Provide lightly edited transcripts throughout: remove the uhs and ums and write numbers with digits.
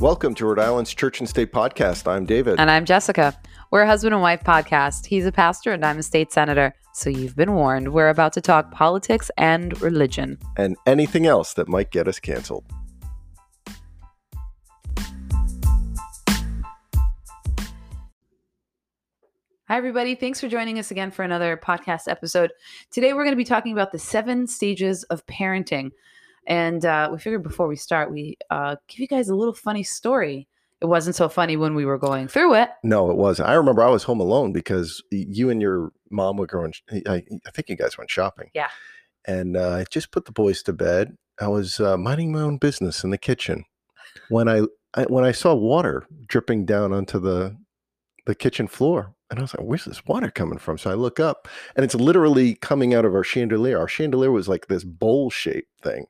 Welcome to Rhode Island's Church and State Podcast. I'm David. And I'm Jessica. We're a husband and wife podcast. He's a pastor and I'm a state senator. So you've been warned. We're about to talk politics and religion. And anything else that might get us canceled. Hi, everybody. Thanks for joining us again for another podcast episode. Today, we're going to be talking about the 7 stages of parenting. And we figured before we start, we give you guys a little funny story. It wasn't so funny when we were going through it. No, it wasn't. I remember I was home alone because you and your mom were going, I think you guys went shopping. Yeah. And I just put the boys to bed. I was minding my own business in the kitchen when I saw water dripping down onto the kitchen floor. And I was like, where's this water coming from? So I look up and it's literally coming out of our chandelier. Our chandelier was like this bowl-shaped thing.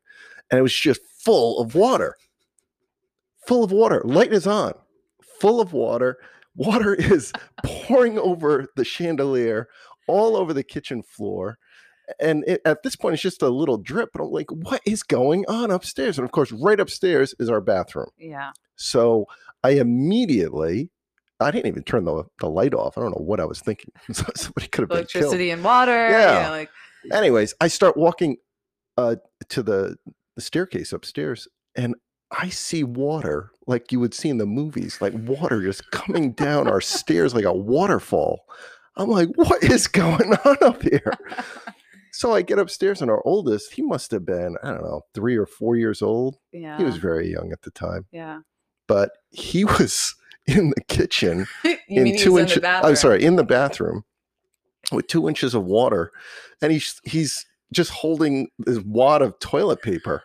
And it was just full of water. Light is on. Full of water. Water is pouring over the chandelier, all over the kitchen floor. And at this point, it's just a little drip. But I'm like, what is going on upstairs? And of course, right upstairs is our bathroom. Yeah. So I didn't even turn the light off. I don't know what I was thinking. Somebody could have been killed. Electricity and water. Yeah. Anyways, I start walking to the staircase upstairs, and I see water like you would see in the movies, like water just coming down our stairs like a waterfall. I'm like, what is going on up here? So I get upstairs, and our oldest, he must have been, I don't know, 3 or 4 years old. Yeah. He was very young at the time. Yeah. But he was in the kitchen in the bathroom with 2 inches of water, and he's just holding this wad of toilet paper,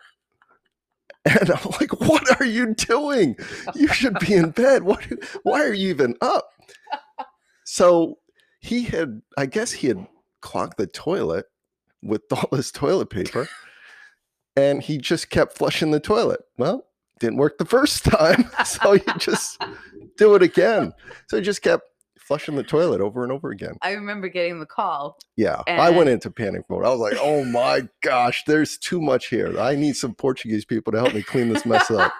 and I'm like, what are you doing? You should be in bed. Why are you even up? So he had clogged the toilet with all this toilet paper, and he just kept flushing the toilet. Well, didn't work the first time, so you just do it again. So he just kept flushing the toilet over and over again. I remember getting the call. Yeah, I went into panic mode. I was like, oh my gosh, there's too much here. I need some Portuguese people to help me clean this mess up.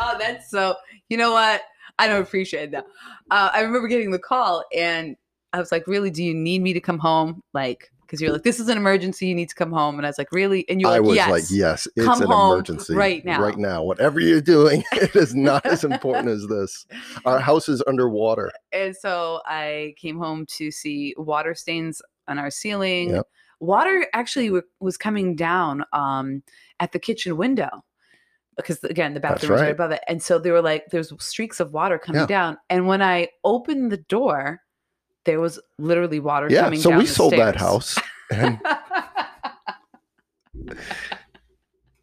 Oh, that's so, you know what? I don't appreciate that. I remember getting the call, and I was like, really, do you need me to come home? Like, because you're like, this is an emergency. You need to come home. And I was like, really? And you're like, yes, it's come an emergency right now. Right now, whatever you're doing, it is not as important as this. Our house is underwater. And so I came home to see water stains on our ceiling. Yep. Water actually was coming down at the kitchen window because, again, the bathroom was right above it. And so they were like, there's streaks of water coming down. And when I opened the door, there was literally water coming down the stairs. So we sold that house. And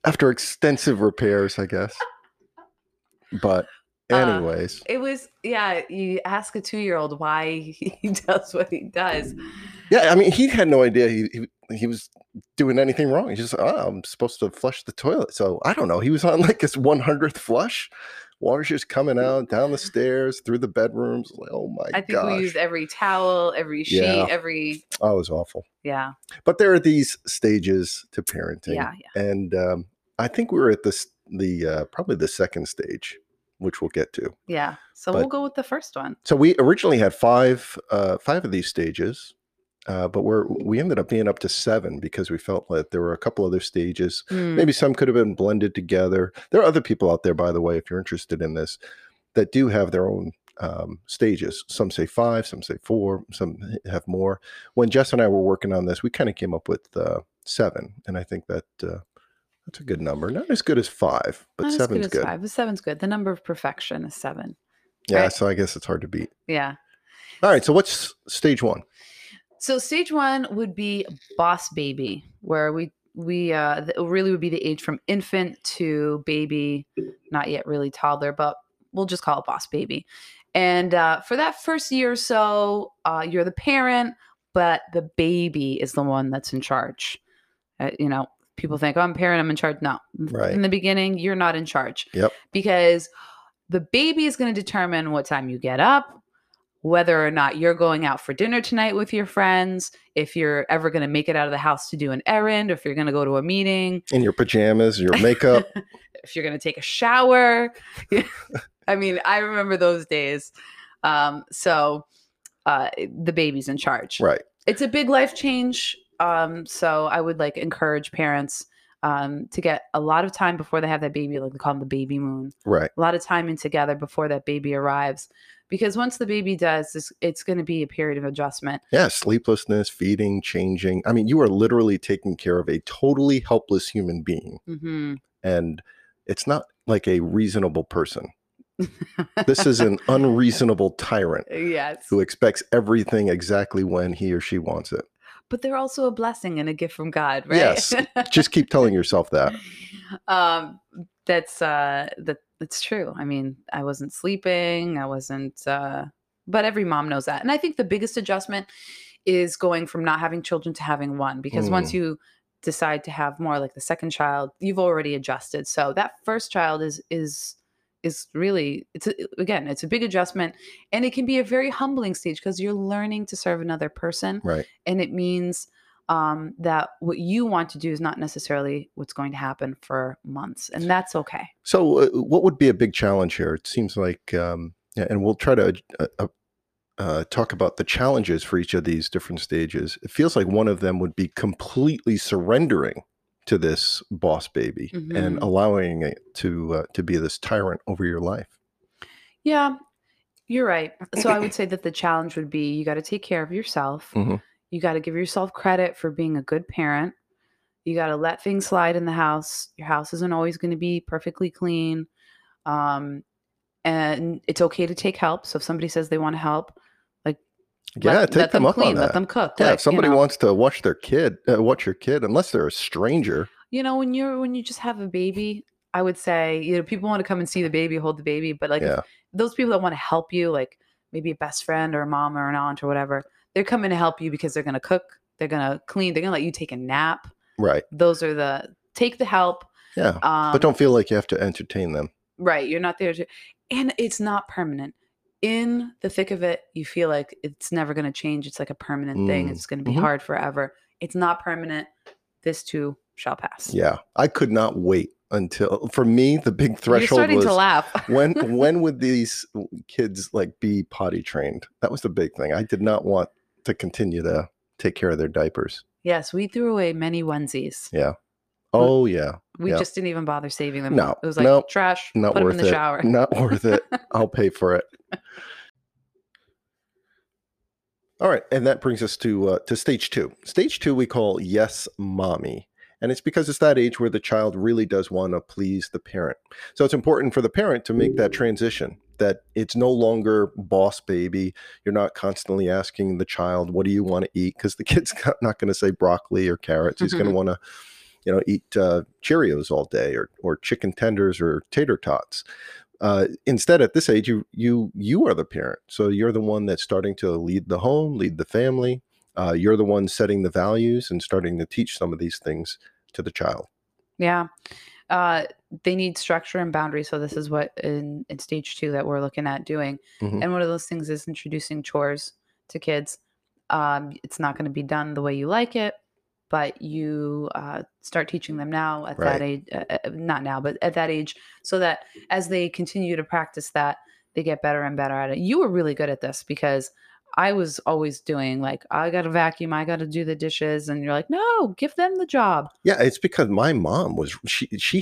after extensive repairs, I guess. But anyways. It was, you ask a 2-year-old why he does what he does. Yeah, I mean, he had no idea he was doing anything wrong. He's just, I'm supposed to flush the toilet. So I don't know. He was on like his 100th flush. Water's just coming out down the stairs, through the bedrooms. Like, oh my gosh. I think we used every towel, every sheet, every. Oh, it was awful. Yeah. But there are these stages to parenting. Yeah. And I think we were at the probably the second stage, which we'll get to. Yeah. So we'll go with the first one. So we originally had five of these stages. But we ended up being up to 7 because we felt like there were a couple other stages. Maybe some could have been blended together. There are other people out there, by the way, if you're interested in this, that do have their own stages. Some say 5, some say 4, some have more. When Jess and I were working on this, we kind of came up with 7. And I think that that's a good number. Not as good as 5, but not 7's good. But 7's good. The number of perfection is 7. Yeah, right? So I guess it's hard to beat. Yeah. All right, so what's stage 1? So stage 1 would be boss baby, where we really would be the age from infant to baby, not yet really toddler, but we'll just call it boss baby. And for that first year or so, you're the parent, but the baby is the one that's in charge. People think, oh, I'm parent, I'm in charge. No, right. In the beginning, you're not in charge. Yep. Because the baby is going to determine what time you get up, whether or not you're going out for dinner tonight with your friends, if you're ever going to make it out of the house to do an errand, or if you're going to go to a meeting. In your pajamas, your makeup. if you're going to take a shower. I mean, I remember those days. So the baby's in charge. Right. It's a big life change. So I would like encourage parents to get a lot of time before they have that baby, like we call them the baby moon. Right. A lot of time in together before that baby arrives. Because once the baby does, it's going to be a period of adjustment. Yeah, sleeplessness, feeding, changing. I mean, you are literally taking care of a totally helpless human being. Mm-hmm. And it's not like a reasonable person. This is an unreasonable tyrant. Yes. Who expects everything exactly when he or she wants it. But they're also a blessing and a gift from God, right? Yes. Just keep telling yourself that. That's true. I mean, I wasn't sleeping. I wasn't, but every mom knows that. And I think the biggest adjustment is going from not having children to having one, because once you decide to have more, like the second child, you've already adjusted. So that first child is really, it's a big adjustment, and it can be a very humbling stage because you're learning to serve another person. Right. And it means that what you want to do is not necessarily what's going to happen for months, and that's okay. So what would be a big challenge here? It seems like, and we'll try to talk about the challenges for each of these different stages. It feels like one of them would be completely surrendering to this boss baby and allowing it to be this tyrant over your life. Yeah, you're right. So I would say that the challenge would be, you got to take care of yourself. Mm-hmm. You got to give yourself credit for being a good parent. You got to let things slide in the house. Your house isn't always going to be perfectly clean. And it's okay to take help. So if somebody says they want to help, like, take them up on that. Let them cook. Yeah, like, if somebody wants to watch your kid, unless they're a stranger. You know, when you just have a baby, I would say, you know, people want to come and see the baby, hold the baby. But like those people that want to help you, like maybe a best friend or a mom or an aunt or whatever, they're coming to help you because they're going to cook, they're going to clean, they're going to let you take a nap. Right. Those are take the help. Yeah. But don't feel like you have to entertain them. Right. You're not there. And it's not permanent. In the thick of it, you feel like it's never going to change. It's like a permanent thing. It's going to be hard forever. It's not permanent. This too shall pass. Yeah. I could not wait until, for me, the big threshold was to laugh. when would these kids like be potty trained? That was the big thing. I did not want to continue to take care of their diapers. Yes, we threw away many onesies. Yeah. Oh, yeah. We just didn't even bother saving them. No. It was like trash, not put worth them in the shower. Not worth it. I'll pay for it. All right. And that brings us to stage two. Stage two we call Yes, Mommy. And it's because it's that age where the child really does want to please the parent. So it's important for the parent to make that transition, that it's no longer boss baby. You're not constantly asking the child, what do you want to eat? Because the kid's not going to say broccoli or carrots. He's going to want to, eat Cheerios all day or chicken tenders or tater tots. Instead, at this age, you are the parent. So you're the one that's starting to lead the home, lead the family. You're the one setting the values and starting to teach some of these things to the child. Yeah. They need structure and boundaries. So this is what in stage two that we're looking at doing. Mm-hmm. And one of those things is introducing chores to kids. It's not going to be done the way you like it, but you start teaching them now at that age, not now, but at that age, so that as they continue to practice that, they get better and better at it. You were really good at this because I was always doing like, I got to vacuum, I got to do the dishes. And you're like, no, give them the job. Yeah. It's because my mom was, she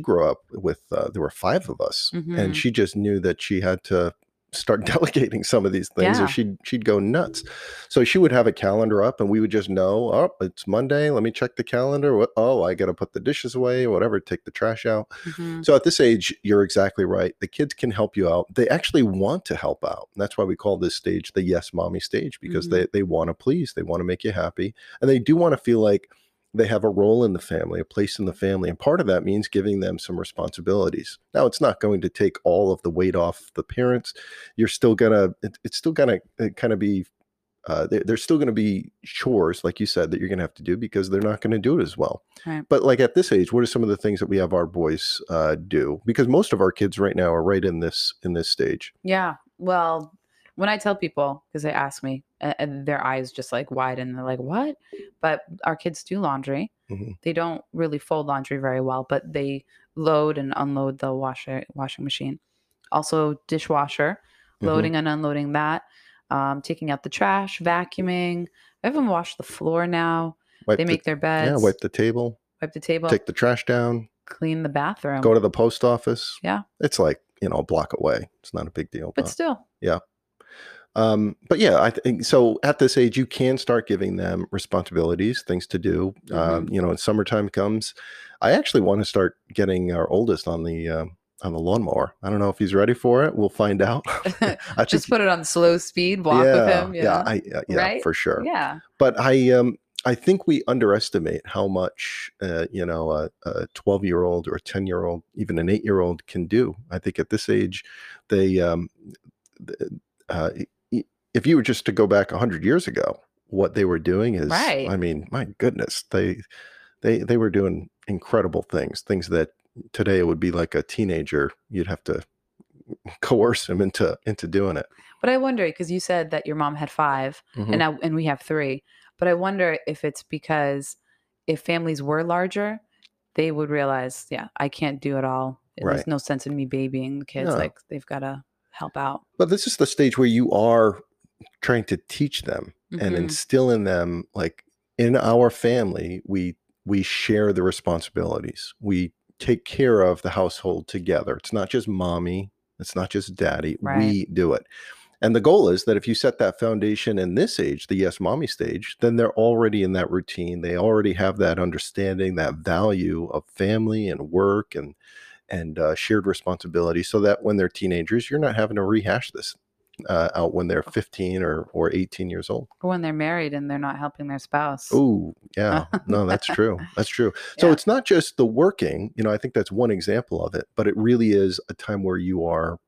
grew up with, there were five of us and she just knew that she had to start delegating some of these things or she'd go nuts. So she would have a calendar up and we would just know, oh, it's Monday. Let me check the calendar. Oh, I got to put the dishes away or whatever, take the trash out. Mm-hmm. So at this age, you're exactly right. The kids can help you out. They actually want to help out. And that's why we call this stage the Yes, Mommy stage, because they want to please, they want to make you happy. And they do want to feel like they have a role in the family, a place in the family. And part of that means giving them some responsibilities. Now, it's not going to take all of the weight off the parents. You're still going to, it's still going to kind of be, there's still going to be chores, like you said, that you're going to have to do because they're not going to do it as well. Right. But like at this age, what are some of the things that we have our boys do? Because most of our kids right now are right in this stage. Yeah. Well, when I tell people, because they ask me, and their eyes just like widen, they're like, what? But our kids do laundry. They don't really fold laundry very well, but they load and unload the washing machine. Also dishwasher, loading and unloading that, taking out the trash, vacuuming. I haven't washed the floor now. They make their beds. Yeah, wipe the table. Wipe the table. Take the trash down. Clean the bathroom. Go to the post office. Yeah. It's like, you know, a block away. It's not a big deal. But still. Yeah. But yeah, I think so. At this age, you can start giving them responsibilities, things to do. You know, when summertime comes, I actually want to start getting our oldest on the lawnmower. I don't know if he's ready for it. We'll find out. Just put it on slow speed, walk with him. Yeah, for sure. Yeah. But I think we underestimate how much, you know, a 12-year-old or a 10-year-old, even an 8-year-old can do. I think at this age, they, if you were just to go back 100 years ago, what they were doing is, I mean, my goodness, they were doing incredible things, things that today it would be like a teenager. You'd have to coerce him into doing it. But I wonder, because you said that your mom had 5 and now, and we have 3. But I wonder if it's because if families were larger, they would realize, I can't do it all. There's no sense in me babying the kids. Like they've got to help out. But this is the stage where you are trying to teach them and instill in them, like in our family, we share the responsibilities. We take care of the household together. It's not just mommy. It's not just daddy. Right. We do it. And the goal is that if you set that foundation in this age, the yes mommy stage, then they're already in that routine. They already have that understanding, that value of family and work and shared responsibility, so that when they're teenagers, you're not having to rehash this out when they're 15 or 18 years old. Or when they're married and they're not helping their spouse. Oh, yeah. No, that's true. That's true. So it's not just the working. You know, I think that's one example of it, but it really is a time where you are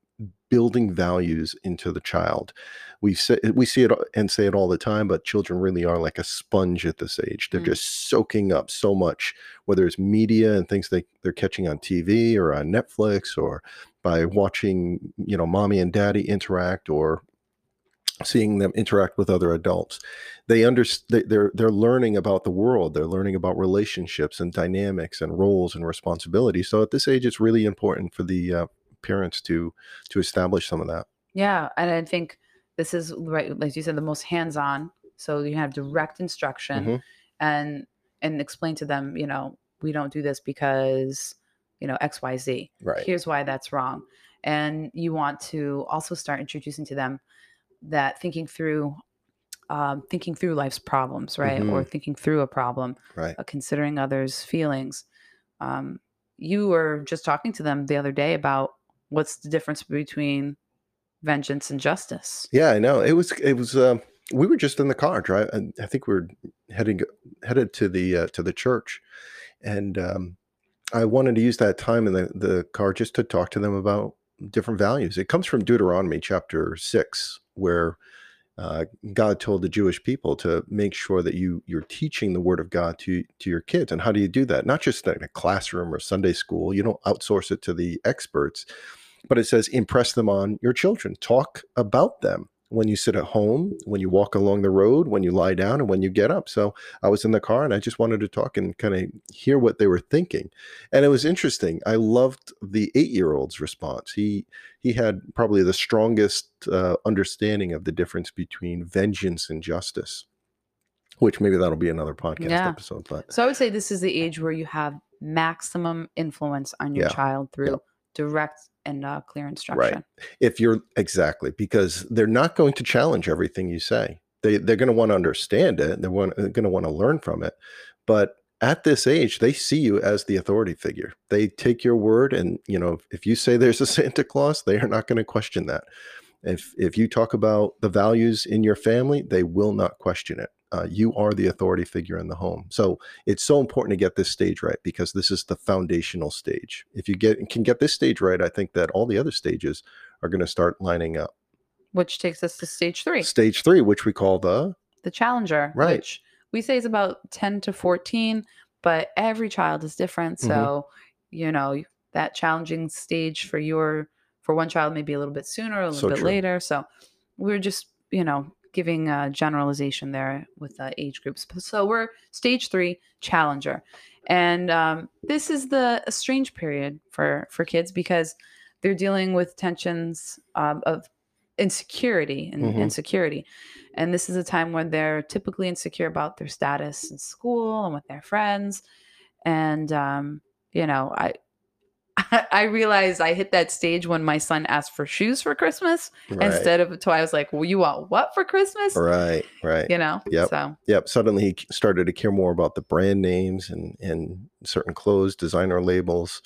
building values into the child. We see it and say it all the time, but children really are like a sponge at this age. They're just soaking up so much, whether it's media and things they're catching on TV or on Netflix, or by watching, you know, mommy and daddy interact, or seeing them interact with other adults. They're learning about the world. They're learning about relationships and dynamics and roles and responsibility. So at this age, it's really important for the parents to establish some of that. Yeah. And I think this is right, like you said, the most hands-on. So you have direct instruction and explain to them, you know, we don't do this because, you know, X, Y, Z. Right. Here's why that's wrong. And you want to also start introducing to them that thinking through life's problems, right? Or thinking through a problem, right? Considering others' feelings. You were just talking to them the other day about what's the difference between vengeance and justice. Yeah, I know. It was we were just in the car drive, and I think we were headed to the church, and I wanted to use that time in the car just to talk to them about different values. It comes from Deuteronomy chapter 6, where God told the Jewish people to make sure that you're teaching the word of God to your kids. And how do you do that? Not just in a classroom or Sunday school. You don't outsource it to the experts. But it says, impress them on your children. Talk about them when you sit at home, when you walk along the road, when you lie down, and when you get up. So I was in the car and I just wanted to talk and kind of hear what they were thinking. And it was interesting. I loved the 8-year-old's response. He had probably the strongest understanding of the difference between vengeance and justice, which maybe that'll be another podcast episode. But so I would say this is the age where you have maximum influence on your child through direct and clear instruction. Right. Because they're not going to challenge everything you say. They're going to want to understand it. They're going to want to learn from it. But at this age, they see you as the authority figure. They take your word, and you know, if you say there's a Santa Claus, they are not going to question that. If you talk about the values in your family, they will not question it. You are the authority figure in the home. So it's so important to get this stage right, because this is the foundational stage. If you can get this stage right, I think that all the other stages are going to start lining up. Which takes us to stage 3. Stage 3, which we call the challenger. Right. Which we say is about 10 to 14, but every child is different. So, you know, that challenging stage for one child may be a little bit sooner, a little bit later. So we're just, you know, giving a generalization there with age groups. So we're stage 3 challenger. And this is the a strange period for kids because they're dealing with tensions of insecurity and insecurity. And this is a time when they're typically insecure about their status in school and with their friends. And, you know, I realized I hit that stage when my son asked for shoes for Christmas instead of a toy. I was like, well, you want what for Christmas? Right. You know? Yep. Suddenly he started to care more about the brand names and certain clothes, designer labels.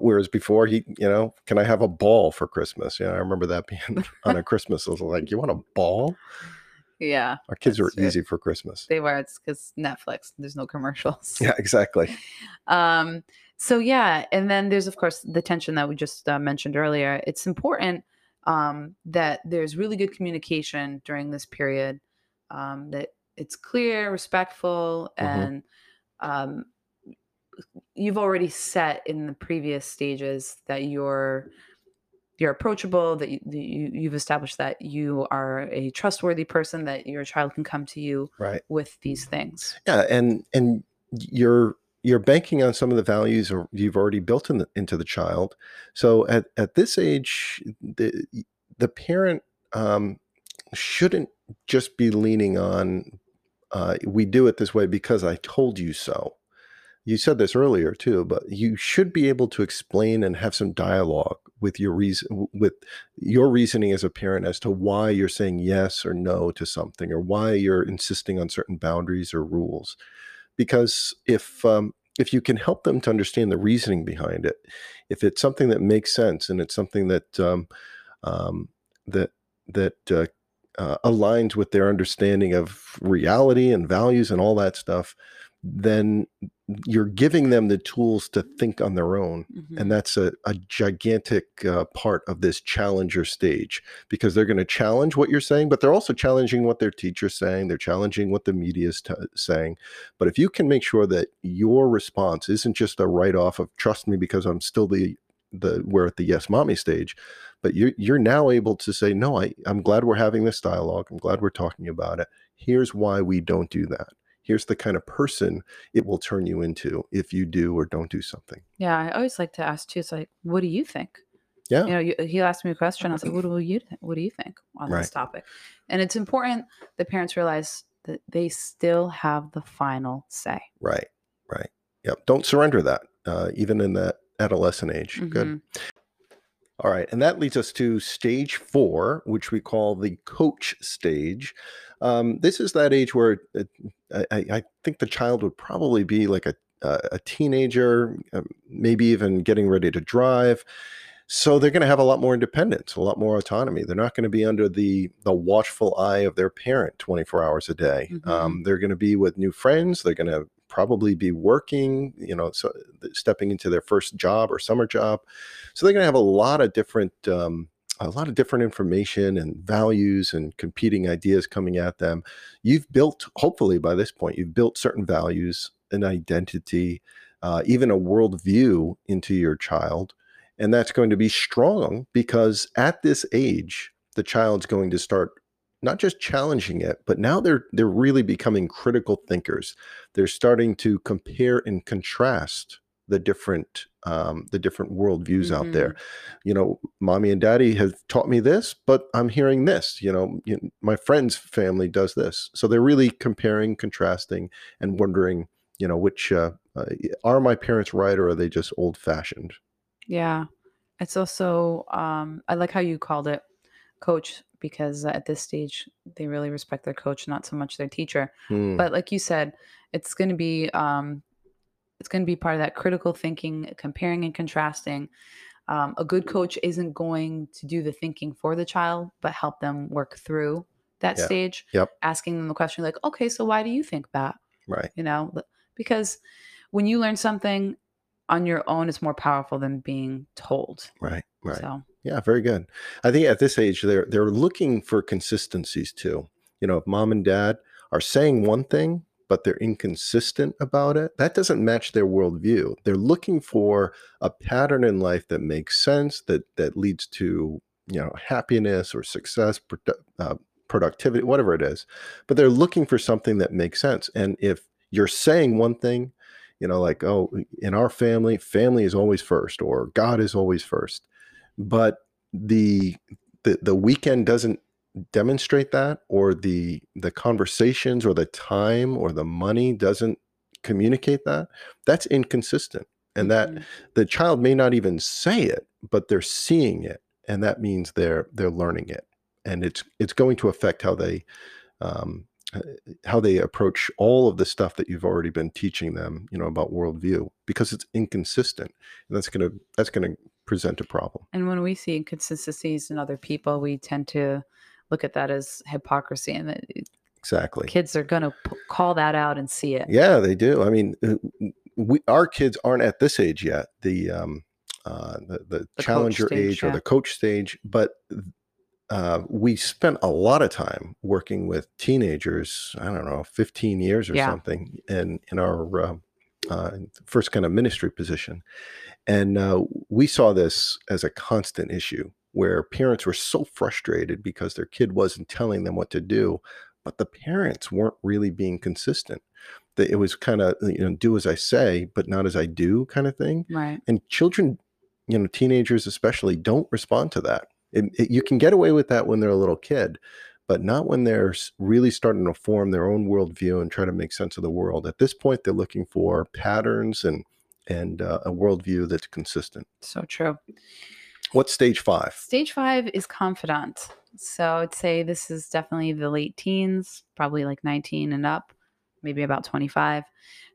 Whereas before he, you know, can I have a ball for Christmas? Yeah. I remember that being on a Christmas. I was like, you want a ball? Yeah. Our kids were easy for Christmas. They were. It's because Netflix, there's no commercials. Yeah, exactly. So yeah. And then there's, of course, the tension that we just mentioned earlier. It's important that there's really good communication during this period, that it's clear, respectful, and you've already set in the previous stages that you're approachable, that you've established that you are a trustworthy person, that your child can come to you with these things. Yeah. And you're banking on some of the values you've already built into the child. So at this age, the parent shouldn't just be leaning on, we do it this way because I told you so. You said this earlier too, but you should be able to explain and have some dialogue with your reasoning as a parent as to why you're saying yes or no to something, or why you're insisting on certain boundaries or rules. Because if you can help them to understand the reasoning behind it, if it's something that makes sense and it's something that that aligns with their understanding of reality and values and all that stuff, then you're giving them the tools to think on their own. And that's a gigantic part of this challenger stage, because they're going to challenge what you're saying, but they're also challenging what their teacher's saying. They're challenging what the media is saying. But if you can make sure that your response isn't just a write-off of trust me because I'm still we're at the yes mommy stage, but you're now able to say, no, I'm glad we're having this dialogue. I'm glad we're talking about it. Here's why we don't do that. Here's the kind of person it will turn you into if you do or don't do something. Yeah, I always like to ask too. It's like, what do you think? Yeah, you know, he asked me a question. I was like, what do you think on this topic? And it's important that parents realize that they still have the final say. Right. Yep. Don't surrender that, even in that adolescent age. Good. All right. And that leads us to stage 4, which we call the coach stage. This is that age where I think the child would probably be like a teenager, maybe even getting ready to drive. So they're going to have a lot more independence, a lot more autonomy. They're not going to be under the watchful eye of their parent 24 hours a day. They're going to be with new friends. They're going to probably be working, so stepping into their first job or summer job. So they're going to have a lot of different information and values and competing ideas coming at them. You've built, hopefully by this point, you've built certain values, an identity, even a worldview into your child. And that's going to be strong because at this age, the child's going to start not just challenging it, but now they're really becoming critical thinkers. They're starting to compare and contrast the different worldviews out there. Mommy and daddy have taught me this, but I'm hearing this, my friend's family does this. So they're really comparing, contrasting, and wondering, which, are my parents right? Or are they just old fashioned? Yeah. It's also, I like how you called it coach, because at this stage, they really respect their coach, not so much their teacher. But like you said, it's going to be part of that critical thinking, comparing and contrasting. A good coach isn't going to do the thinking for the child, but help them work through that stage, asking them the question like, okay, so why do you think that? Right. Because when you learn something on your own, it's more powerful than being told. Right. So. Yeah, very good. I think at this age, they're looking for consistencies too. If mom and dad are saying one thing, but they're inconsistent about it, that doesn't match their worldview. They're looking for a pattern in life that makes sense, that leads to happiness or success, productivity, whatever it is, but they're looking for something that makes sense. And if you're saying one thing, you know, like, oh, in our family, family is always first, or God is always first, but the weekend doesn't demonstrate that, or the conversations or the time or the money doesn't communicate that, that's inconsistent. And that the child may not even say it, but they're seeing it. And that means they're learning it. And it's going to affect how they approach all of the stuff that you've already been teaching them, you know, about worldview, because it's inconsistent. And that's going to present a problem. And when we see inconsistencies in other people, we tend to look at that as hypocrisy, and that exactly kids are going to call that out and see it. Yeah, they do. I mean, our kids aren't at this age yet, the challenger age or the coach stage, but we spent a lot of time working with teenagers, I don't know, 15 years or something in our first kind of ministry position. And we saw this as a constant issue where parents were so frustrated because their kid wasn't telling them what to do, but the parents weren't really being consistent. That it was kind of, you know, do as I say, but not as I do kind of thing. Right. And children, you know, teenagers especially, don't respond to that. You can get away with that when they're a little kid, but not when they're really starting to form their own worldview and try to make sense of the world. At this point, they're looking for patterns and a worldview that's consistent. So true. What's stage 5? Stage 5 is confidant. So I'd say this is definitely the late teens, probably like 19 and up, maybe about 25.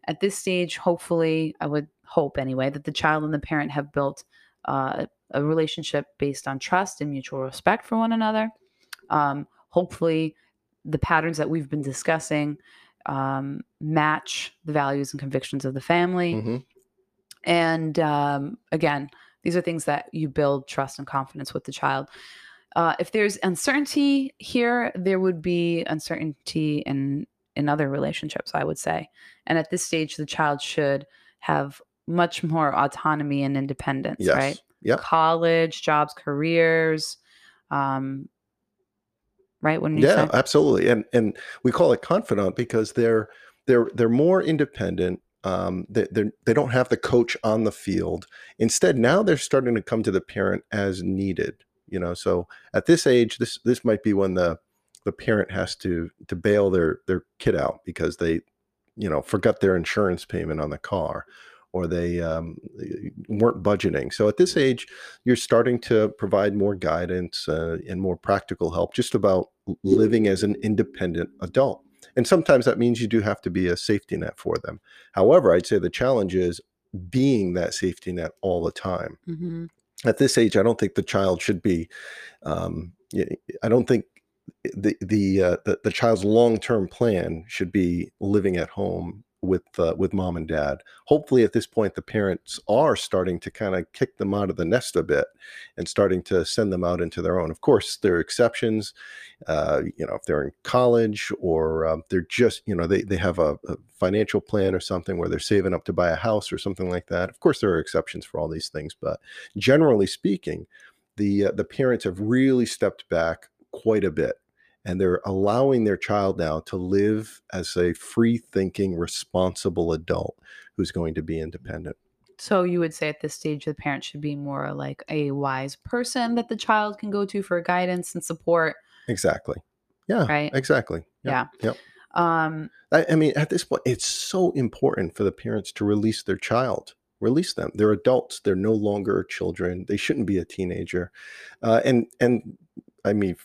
At this stage, hopefully, I would hope anyway, that the child and the parent have built a relationship based on trust and mutual respect for one another. Hopefully, the patterns that we've been discussing match the values and convictions of the family. Mm-hmm. And again, these are things that you build trust and confidence with the child. If there's uncertainty here, there would be uncertainty in other relationships, I would say. And at this stage, the child should have much more autonomy and independence, yes. Right? Yep. College, jobs, careers, right? Wouldn't you say? Absolutely. And we call it confidant because they're more independent. They don't have the coach on the field. Instead, now they're starting to come to the parent as needed. You know, so at this age, this might be when the parent has to bail their kid out because they, you know, forgot their insurance payment on the car, or they weren't budgeting. So at this age, you're starting to provide more guidance and more practical help just about living as an independent adult. And sometimes that means you do have to be a safety net for them. However, I'd say the challenge is being that safety net all the time. Mm-hmm. At this age, I don't think the child should be, I don't think the child's long-term plan should be living at home with mom and dad. Hopefully at this point, the parents are starting to kind of kick them out of the nest a bit and starting to send them out into their own. Of course, there are exceptions, you know, if they're in college or they're just, you know, they have a financial plan or something where they're saving up to buy a house or something like that. Of course, there are exceptions for all these things, but generally speaking, the parents have really stepped back quite a bit. And they're allowing their child now to live as a free-thinking, responsible adult who's going to be independent. So you would say at this stage, the parent should be more like a wise person that the child can go to for guidance and support. Exactly. Yeah, right? Exactly. Yep. Yeah. Yep. I mean, at this point, it's so important for the parents to release their child. Release them. They're adults. They're no longer children. They shouldn't be a teenager. And I mean...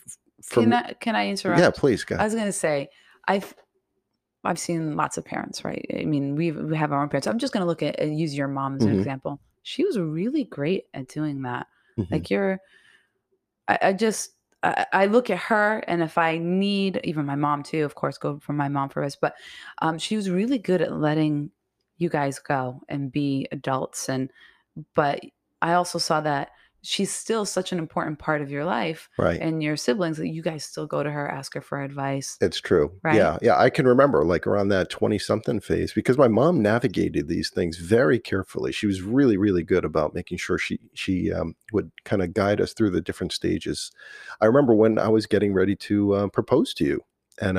Can I interrupt? Yeah, please. Go ahead. I was going to say, I've seen lots of parents, right? I mean, we have our own parents. I'm just going to look at and use your mom as an example. She was really great at doing that. Mm-hmm. Like I look at her, and if I need, even my mom too, of course, go for my mom first, but she was really good at letting you guys go and be adults. But I also saw that she's still such an important part of your life, right? And your siblings, that you guys still go to her, ask her for advice. It's true. Right? Yeah. Yeah. I can remember like around that 20 something phase, because my mom navigated these things very carefully. She was really, really good about making sure she would kind of guide us through the different stages. I remember when I was getting ready to propose to you, and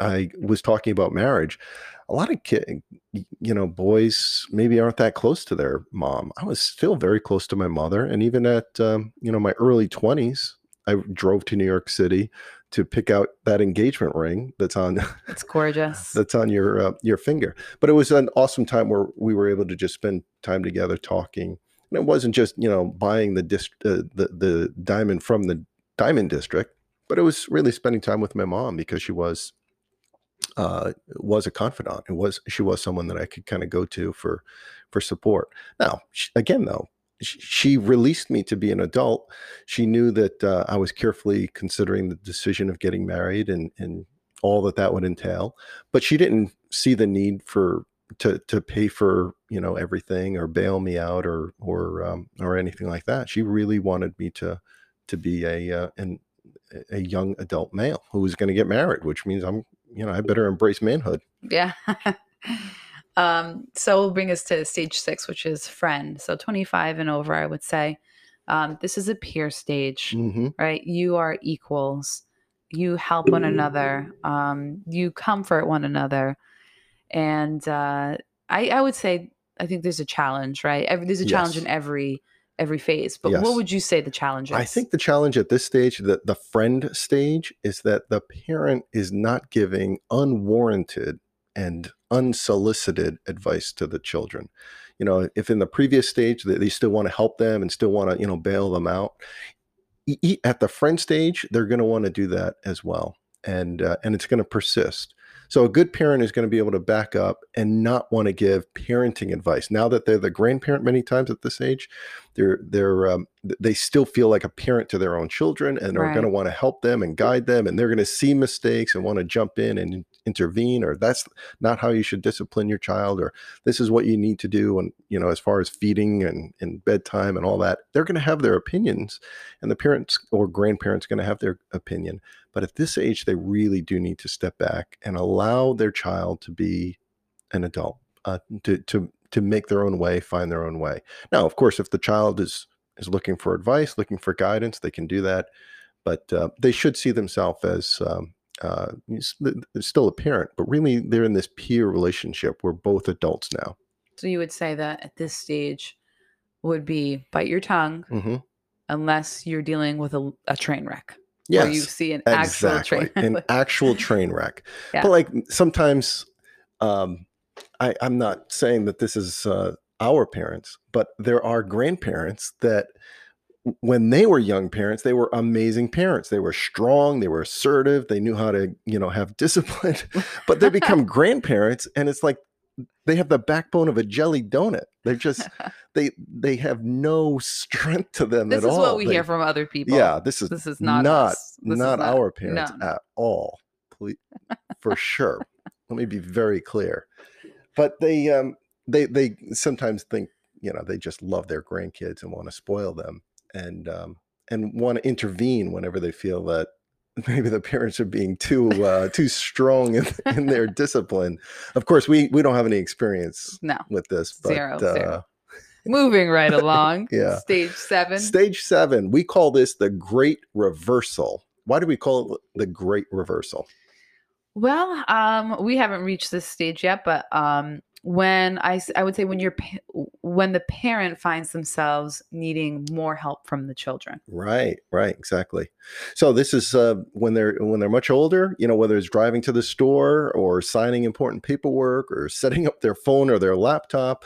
I was talking about marriage. A lot of boys maybe aren't that close to their mom. I was still very close to my mother. And even at, my early 20s, I drove to New York City to pick out that engagement ring It's gorgeous. That's on your finger. But it was an awesome time where we were able to just spend time together talking. And it wasn't just, buying the diamond from the diamond district, but it was really spending time with my mom, because she was a confidant. She was someone that I could kind of go to for support. Now, she released me to be an adult. She knew that I was carefully considering the decision of getting married and all that would entail, but she didn't see the need to pay for, everything or bail me out or anything like that. She really wanted me to be a young adult male who was going to get married, which means I better embrace manhood. Yeah. So we'll bring us to stage 6, which is friend. So 25 and over, I would say, this is a peer stage, mm-hmm. right? You are equals. You help one another. You comfort one another. And, I would say, I think there's a challenge, right? There's a challenge in every phase, but yes. What would you say the challenge is? I think the challenge at this stage, the friend stage, is that the parent is not giving unwarranted and unsolicited advice to the children. If in the previous stage they still want to help them and still want to, bail them out, at the friend stage, they're going to want to do that as well. And it's going to persist. So a good parent is going to be able to back up and not want to give parenting advice. Now that they're the grandparent, many times at this age, they still feel like a parent to their own children, and are going to want to help them and guide them. And they're going to see mistakes and want to jump in and intervene, or that's not how you should discipline your child, or this is what you need to do. And, as far as feeding and bedtime and all that, they're going to have their opinions, and the parents or grandparents going to have their opinion. But at this age, they really do need to step back and allow their child to be an adult, to make their own way, find their own way. Now, of course, if the child is looking for advice, looking for guidance, they can do that. But they should see themselves as still a parent, but really they're in this peer relationship. We're both adults now. So you would say that at this stage would be bite your tongue, mm-hmm. unless you're dealing with a train wreck. Yes, or you see an actual train wreck. An actual train wreck. Yeah. But sometimes, I'm not saying that this is our parents, but there are grandparents that when they were young parents, they were amazing parents. They were strong. They were assertive. They knew how to, have discipline, but they become grandparents, and it's like they have the backbone of a jelly donut. They're just they have no strength to them at all. This is what we hear from other people. Yeah, this is not us. This not is our parents at all, for sure. Let me be very clear. But they sometimes think they just love their grandkids and want to spoil them, and want to intervene whenever they feel that maybe the parents are being too strong in their discipline. Of course, we don't have any experience with this. But, zero. Moving right along. Yeah. Stage 7. We call this the great reversal. Why do we call it the great reversal? Well, we haven't reached this stage yet, but when I would say when the parent finds themselves needing more help from the children. Right, exactly. So this is when they're much older, whether it's driving to the store or signing important paperwork or setting up their phone or their laptop,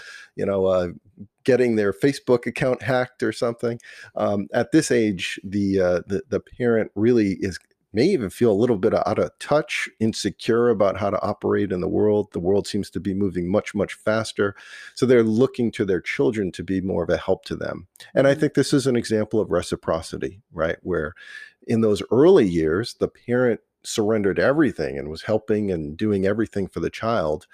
getting their Facebook account hacked or something. At this age, the parent really may even feel a little bit out of touch, insecure about how to operate in the world. The world seems to be moving much, much faster. So they're looking to their children to be more of a help to them. And I think this is an example of reciprocity, right? Where in those early years, the parent surrendered everything and was helping and doing everything for the child.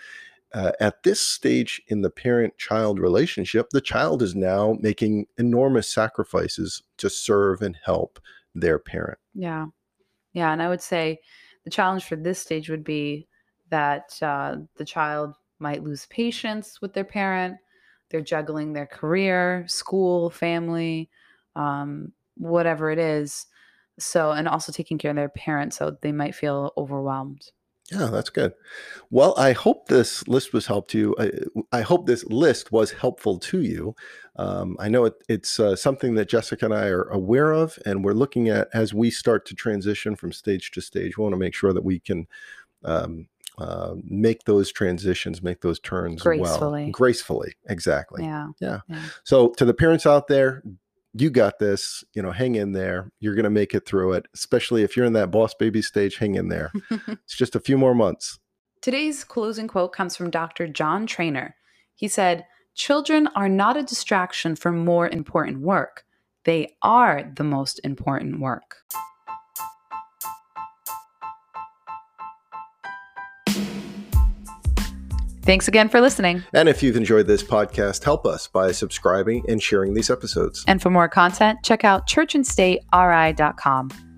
at this stage in the parent-child relationship, the child is now making enormous sacrifices to serve and help their parent. Yeah. Yeah. And I would say the challenge for this stage would be that the child might lose patience with their parent. They're juggling their career, school, family, whatever it is. So, and also taking care of their parents. So they might feel overwhelmed. Yeah, that's good. Well, I hope this list was helpful to you. I know it's something that Jessica and I are aware of, and we're looking at as we start to transition from stage to stage. We want to make sure that we can make those transitions, make those turns gracefully. Well. Gracefully, exactly. Yeah. So to the parents out there, you got this, hang in there. You're going to make it through it, especially if you're in that boss baby stage, hang in there. It's just a few more months. Today's closing quote comes from Dr. John Trainer. He said, "Children are not a distraction from more important work. They are the most important work." Thanks again for listening. And if you've enjoyed this podcast, help us by subscribing and sharing these episodes. And for more content, check out churchandstateri.com.